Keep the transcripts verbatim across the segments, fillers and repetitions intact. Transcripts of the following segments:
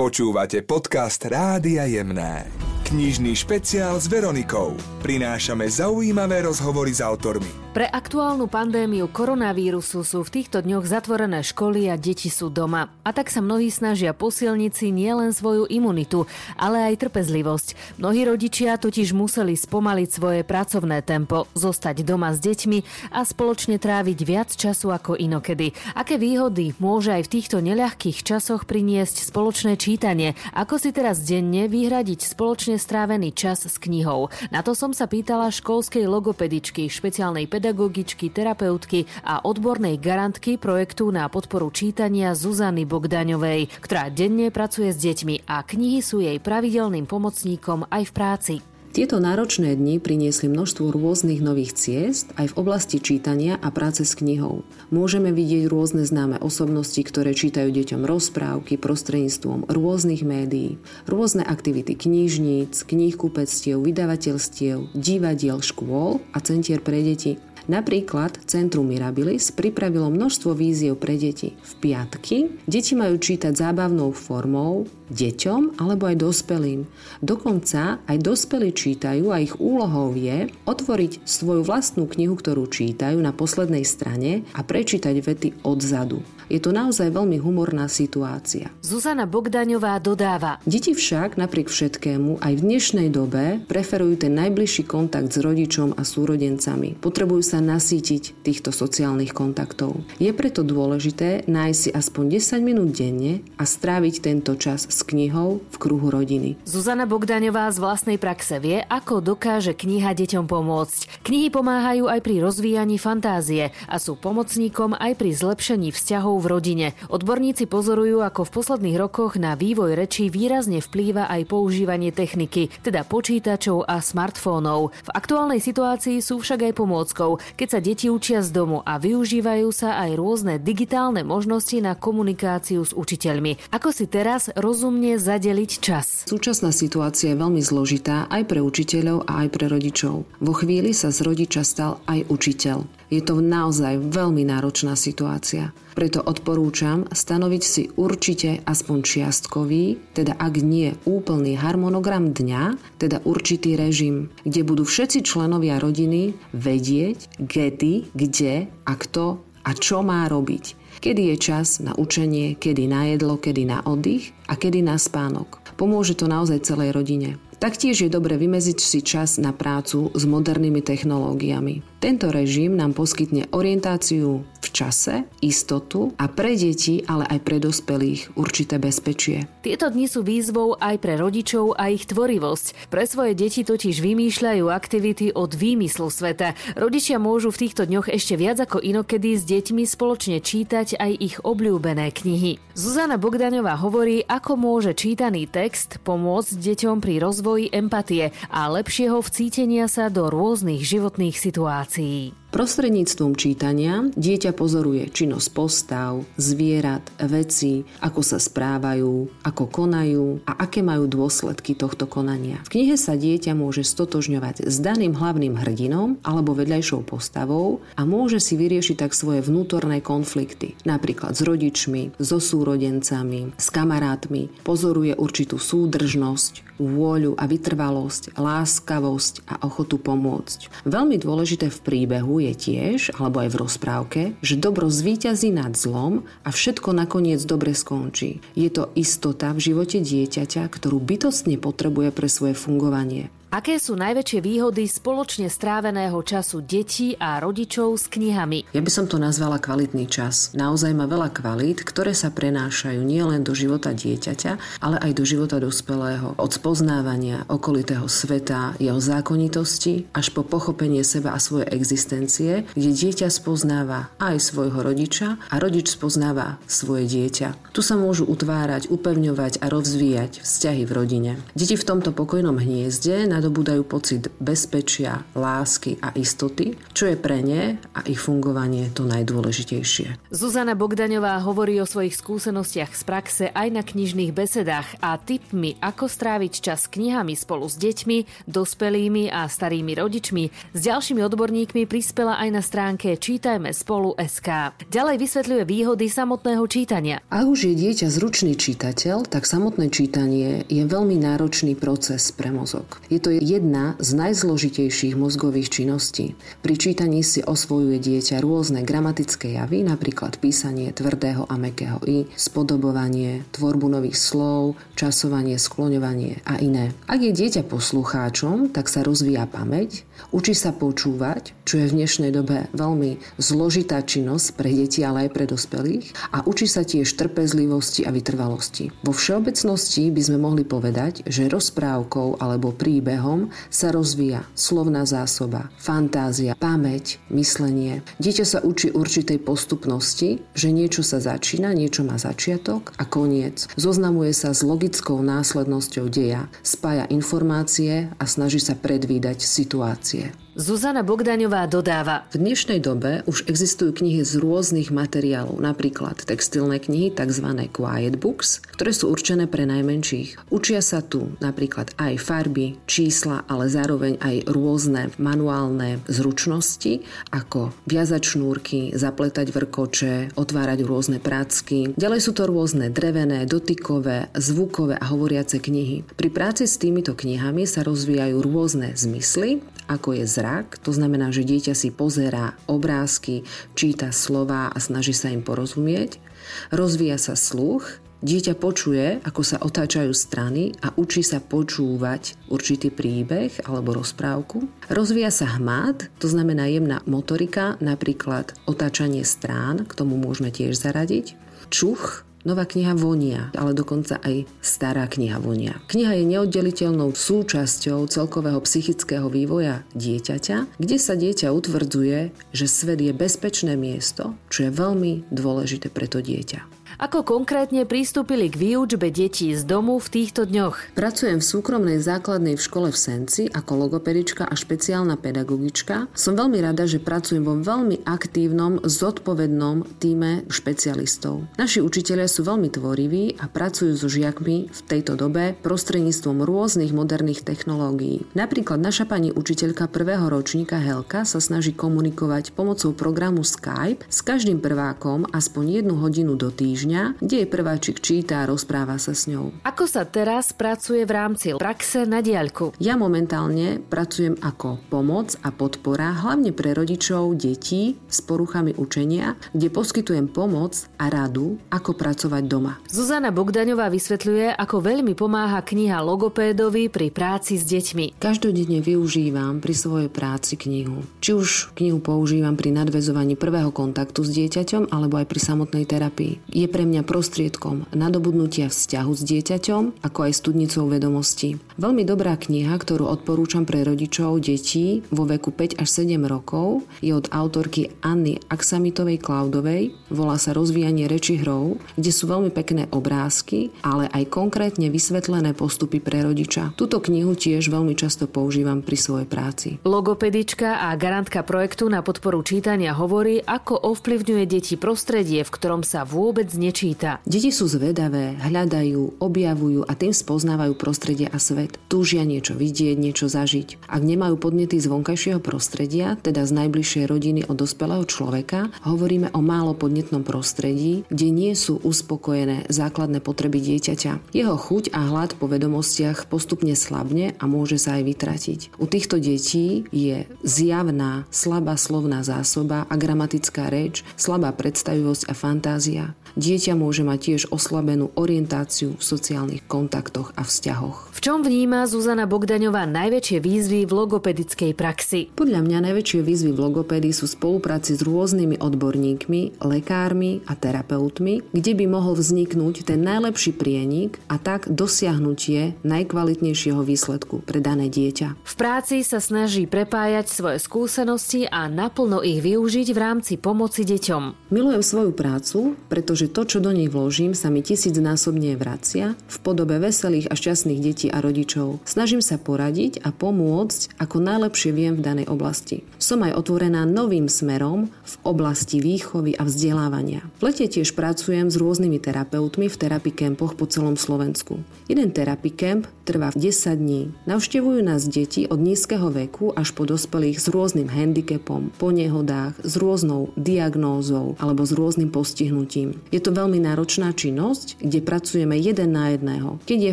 Počúvate podcast Rádia Jemné. Knižný špeciál s Veronikou. Prinášame zaujímavé rozhovory s autormi. Pre aktuálnu pandémiu koronavírusu sú v týchto dňoch zatvorené školy a deti sú doma. A tak sa mnohí snažia posilniť si nielen svoju imunitu, ale aj trpezlivosť. Mnohí rodičia totiž museli spomaliť svoje pracovné tempo, zostať doma s deťmi a spoločne tráviť viac času ako inokedy. Aké výhody môže aj v týchto neľahkých časoch priniesť spoločné činnosti? Čítanie, ako si teraz denne vyhradiť spoločne strávený čas s knihou. Na to som sa pýtala školskej logopedičky, špeciálnej pedagogičky, terapeutky a odbornej garantky projektu na podporu čítania Zuzany Bogdaňovej, ktorá denne pracuje s deťmi a knihy sú jej pravidelným pomocníkom aj v práci. Tieto náročné dni priniesli množstvo rôznych nových ciest aj v oblasti čítania a práce s knihou. Môžeme vidieť rôzne známe osobnosti, ktoré čítajú deťom rozprávky prostredníctvom rôznych médií, rôzne aktivity knižníc, kníhkupectiev, vydavateľstiev, divadiel, škôl a centier pre deti. Napríklad Centrum Mirabilis pripravilo množstvo víziev pre deti. V piatky deti majú čítať zábavnou formou deťom alebo aj dospelým. Dokonca aj dospelí čítajú a ich úlohou je otvoriť svoju vlastnú knihu, ktorú čítajú na poslednej strane a prečítať vety odzadu. Je to naozaj veľmi humorná situácia. Zuzana Bogdaňová dodáva. Deti však napriek všetkému aj v dnešnej dobe preferujú ten najbližší kontakt s rodičom a súrodencami. Potrebujú sa nasýtiť týchto sociálnych kontaktov. Je preto dôležité nájsť si aspoň desať minút denne a stráviť tento čas s knihou v kruhu rodiny. Zuzana Bogdaňová z vlastnej praxe vie, ako dokáže kniha deťom pomôcť. Knihy pomáhajú aj pri rozvíjaní fantázie a sú pomocníkom aj pri zlepšení vzťahov v rodine. Odborníci pozorujú, ako v posledných rokoch na vývoj rečí výrazne vplýva aj používanie techniky, teda počítačov a smartfónov. V aktuálnej situácii sú však aj pomôckou, keď sa deti učia z domu a využívajú sa aj rôzne digitálne možnosti na komunikáciu s učiteľmi. Ako si teraz rozumne zadeliť čas? Súčasná situácia je veľmi zložitá aj pre učiteľov a aj pre rodičov. Vo chvíli sa z rodiča stal aj učiteľ. Je to naozaj veľmi náročná situácia. Preto odporúčam stanoviť si určite aspoň čiastkový, teda ak nie úplný harmonogram dňa, teda určitý režim, kde budú všetci členovia rodiny vedieť, kedy, kde a kto a čo má robiť. Kedy je čas na učenie, kedy na jedlo, kedy na oddych a kedy na spánok. Pomôže to naozaj celej rodine. Taktiež je dobre vymedziť si čas na prácu s modernými technológiami. Tento režim nám poskytne orientáciu v čase, istotu a pre deti, ale aj pre dospelých určité bezpečie. Tieto dni sú výzvou aj pre rodičov a ich tvorivosť. Pre svoje deti totiž vymýšľajú aktivity od výmyslu sveta. Rodičia môžu v týchto dňoch ešte viac ako inokedy s deťmi spoločne čítať aj ich obľúbené knihy. Zuzana Bogdaňová hovorí, ako môže čítaný text pomôcť deťom pri rozvoji empatie a lepšieho vcítenia sa do rôznych životných situácií. Prostredníctvom čítania dieťa pozoruje činnosť postav, zvierat, vecí, ako sa správajú, ako konajú a aké majú dôsledky tohto konania. V knihe sa dieťa môže stotožňovať s daným hlavným hrdinom alebo vedľajšou postavou a môže si vyriešiť tak svoje vnútorné konflikty, napríklad s rodičmi, so súrodencami, s kamarátmi. Pozoruje určitú súdržnosť, vôľu a vytrvalosť, láskavosť a ochotu pomôcť. Veľmi dôležité v príbehu je tiež, alebo aj v rozprávke, že dobro zvíťazí nad zlom a všetko nakoniec dobre skončí. Je to istota v živote dieťaťa, ktorú bytostne potrebuje pre svoje fungovanie. Aké sú najväčšie výhody spoločne stráveného času detí a rodičov s knihami? Ja by som to nazvala kvalitný čas. Naozaj má veľa kvalít, ktoré sa prenášajú nielen do života dieťaťa, ale aj do života dospelého. Od spoznávania okolitého sveta, jeho zákonitosti, až po pochopenie seba a svojej existencie, kde dieťa spoznáva aj svojho rodiča a rodič spoznáva svoje dieťa. Tu sa môžu utvárať, upevňovať a rozvíjať vzťahy v rodine. Deti v tomto pokojnom hniezde nadobúdajú pocit bezpečia, lásky a istoty, čo je pre ne a ich fungovanie to najdôležitejšie. Zuzana Bogdaňová hovorí o svojich skúsenostiach z praxe aj na knižných besedách a tipmi, ako stráviť čas knihami spolu s deťmi, dospelými a starými rodičmi. S ďalšími odborníkmi prispela aj na stránke čítajme spolu.sk. Ďalej vysvetľuje výhody samotného čítania. Ak už je dieťa zručný čítateľ, tak samotné čítanie je veľmi náročný proces pre mozog. Je to jedna z najzložitejších mozgových činností. Pri čítaní si osvojuje dieťa rôzne gramatické javy, napríklad písanie tvrdého a mäkkého i, spodobovanie, tvorbu nových slov, časovanie, skloňovanie a iné. Ak je dieťa poslucháčom, tak sa rozvíja pamäť, učí sa počúvať, čo je v dnešnej dobe veľmi zložitá činnosť pre deti, ale aj pre dospelých, a učí sa tiež trpezlivosti a vytrvalosti. Vo všeobecnosti by sme mohli povedať, že rozprávkou alebo príbehom sa rozvíja slovná zásoba, fantázia, pamäť, myslenie. Dieťa sa učí určitej postupnosti, že niečo sa začína, niečo má začiatok a koniec. Zoznamuje sa s logickou následnosťou deja, spája informácie a snaží sa predvídať situácie. Zuzana Bogdaňová dodáva: v dnešnej dobe už existujú knihy z rôznych materiálov, napríklad textilné knihy, tzv. Quiet books, ktoré sú určené pre najmenších. Učia sa tu napríklad aj farby, čísla, ale zároveň aj rôzne manuálne zručnosti, ako viazať šnúrky, zapletať vrkoče, otvárať rôzne prácky. Ďalej sú to rôzne drevené, dotykové, zvukové a hovoriace knihy. Pri práci s týmito knihami sa rozvíjajú rôzne zmysly, ako je zrak, to znamená, že dieťa si pozerá obrázky, číta slová a snaží sa im porozumieť. Rozvíja sa sluch, dieťa počuje, ako sa otáčajú strany a učí sa počúvať určitý príbeh alebo rozprávku. Rozvíja sa hmat, to znamená jemná motorika, napríklad otáčanie strán, k tomu môžeme tiež zaradiť. Čuch. Nová kniha vonia, ale dokonca aj stará kniha vonia. Kniha je neoddeliteľnou súčasťou celkového psychického vývoja dieťaťa, kde sa dieťa utvrdzuje, že svet je bezpečné miesto, čo je veľmi dôležité pre to dieťa. Ako konkrétne pristúpili k výučbe detí z domu v týchto dňoch? Pracujem v súkromnej základnej v škole v Senci ako logopedička a špeciálna pedagogička. Som veľmi rada, že pracujem vo veľmi aktívnom, zodpovednom tíme špecialistov. Naši učitelia sú veľmi tvoriví a pracujú so žiakmi v tejto dobe prostredníctvom rôznych moderných technológií. Napríklad naša pani učiteľka prvého ročníka Helka sa snaží komunikovať pomocou programu Skype s každým prvákom aspoň jednu hodinu do týždňa, kde jej prváčik číta a rozpráva sa s ňou. Ako sa teraz pracuje v rámci praxe na diaľku? Ja momentálne pracujem ako pomoc a podpora hlavne pre rodičov detí s poruchami učenia, kde poskytujem pomoc a radu, ako pracovať doma. Zuzana Bogdaňová vysvetľuje, ako veľmi pomáha kniha logopédovi pri práci s deťmi. Každodenne využívam pri svojej práci knihu. Či už knihu používam pri nadväzovaní prvého kontaktu s dieťaťom alebo aj pri samotnej terapii. Je pre mňa prostriedkom nadobudnutia vzťahu s dieťaťom, ako aj studnicou vedomostí. Veľmi dobrá kniha, ktorú odporúčam pre rodičov detí vo veku päť až sedem rokov, je od autorky Anny Axamitovej Klaudovej, volá sa Rozvíjanie reči hrov, kde sú veľmi pekné obrázky, ale aj konkrétne vysvetlené postupy pre rodiča. Túto knihu tiež veľmi často používam pri svojej práci. Logopedička a garantka projektu na podporu čítania hovorí, ako ovplyvňuje deti prostredie, v ktorom sa vôbec nečíta. Deti sú zvedavé, hľadajú, objavujú a tým spoznávajú prostredie a svet. Túžia niečo vidieť, niečo zažiť. Ak nemajú podnety z vonkajšieho prostredia, teda z najbližšej rodiny od dospelého človeka, hovoríme o málo podnetnom prostredí, kde nie sú uspokojené základné potreby dieťaťa. Jeho chuť a hlad po vedomostiach postupne slabne a môže sa aj vytratiť. U týchto detí je zjavná slabá slovná zásoba a gramatická reč, slabá predstavivosť a fantázia. Dieťa môže mať tiež oslabenú orientáciu v sociálnych kontaktoch a vzťahoch. V čom vníma Zuzana Bogdaňová najväčšie výzvy v logopedickej praxi? Podľa mňa najväčšie výzvy v logopédii sú spolupráci s rôznymi odborníkmi, lekármi a terapeutmi, kde by mohol vzniknúť ten najlepší prienik a tak dosiahnutie najkvalitnejšieho výsledku pre dané dieťa. V práci sa snaží prepájať svoje skúsenosti a naplno ich využiť v rámci pomoci deťom. Milujem svoju prácu, pretože to to, čo do nej vložím, sa mi tisícnásobne vracia v podobe veselých a šťastných detí a rodičov. Snažím sa poradiť a pomôcť, ako najlepšie viem v danej oblasti. Som aj otvorená novým smerom v oblasti výchovy a vzdelávania. V lete tiež pracujem s rôznymi terapeutmi v terapii kempoch po celom Slovensku. Jeden terapii kemp trvá desať dní. Navštevujú nás deti od nízkeho veku až po dospelých s rôznym handicapom, po nehodách, s rôznou diagnózou alebo s rôznym postihnutím. Je to veľmi náročná činnosť, kde pracujeme jeden na jedného. Keď je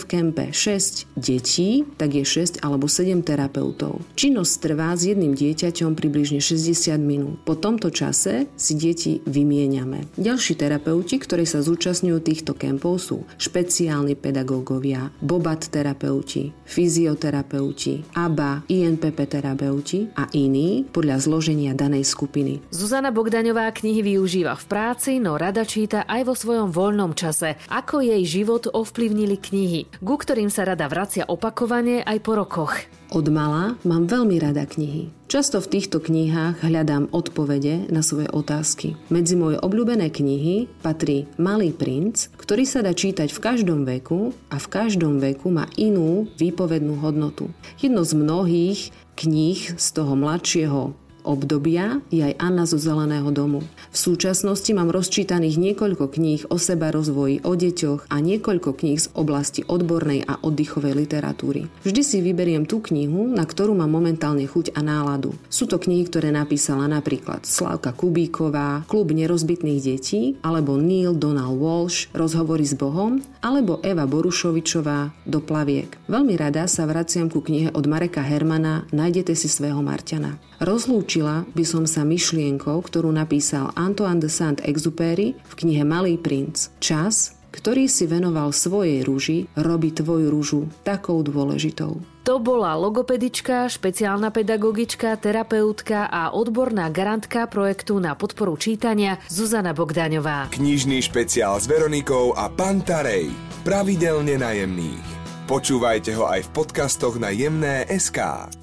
v kempe šesť detí, tak je šesť alebo sedem terapeutov. Činnosť trvá s jedným dieťaťom približne šesťdesiat minút. Po tomto čase si deti vymieňame. Ďalší terapeuti, ktorí sa zúčastňujú týchto kempov, sú špeciálni pedagógovia, Bobath terapeuti, fyzioterapeuti, á bé á, í en pé pé terapeuti a iní podľa zloženia danej skupiny. Zuzana Bogdaňová knihy využíva v práci, no rada číta aj vo svojom voľnom čase. Ako jej život ovplyvnili knihy, ku ktorým sa rada vracia opakovane aj po rokoch. Od mala mám veľmi rada knihy. Často v týchto knihách hľadám odpovede na svoje otázky. Medzi moje obľúbené knihy patrí Malý princ, ktorý sa dá čítať v každom veku a v každom veku má inú výpovednú hodnotu. Jedno z mnohých kníh z toho mladšieho obdobia je aj Anna zo Zeleného domu. V súčasnosti mám rozčítaných niekoľko kníh o sebarozvoji, o deťoch a niekoľko kníh z oblasti odbornej a oddychovej literatúry. Vždy si vyberiem tú knihu, na ktorú mám momentálne chuť a náladu. Sú to knihy, ktoré napísala napríklad Slavka Kubíková, Klub nerozbitných detí, alebo Neil Donald Walsh, Rozhovory s Bohom, alebo Eva Borušovičová, Do plaviek. Veľmi rada sa vraciam ku knihe od Mareka Hermana Najdete si svého Martiana. Rozlúč Učila by som sa myšlienkou, ktorú napísal Antoine de Saint-Exupéry v knihe Malý princ. Čas, ktorý si venoval svojej rúži, robí tvoju rúžu takou dôležitou. To bola logopedička, špeciálna pedagogička, terapeutka a odborná garantka projektu na podporu čítania Zuzana Bogdaňová. Knižný špeciál s Veronikou a Pantarej. Pravidelne na Jemných. Počúvajte ho aj v podcastoch na jemné bodka es ká.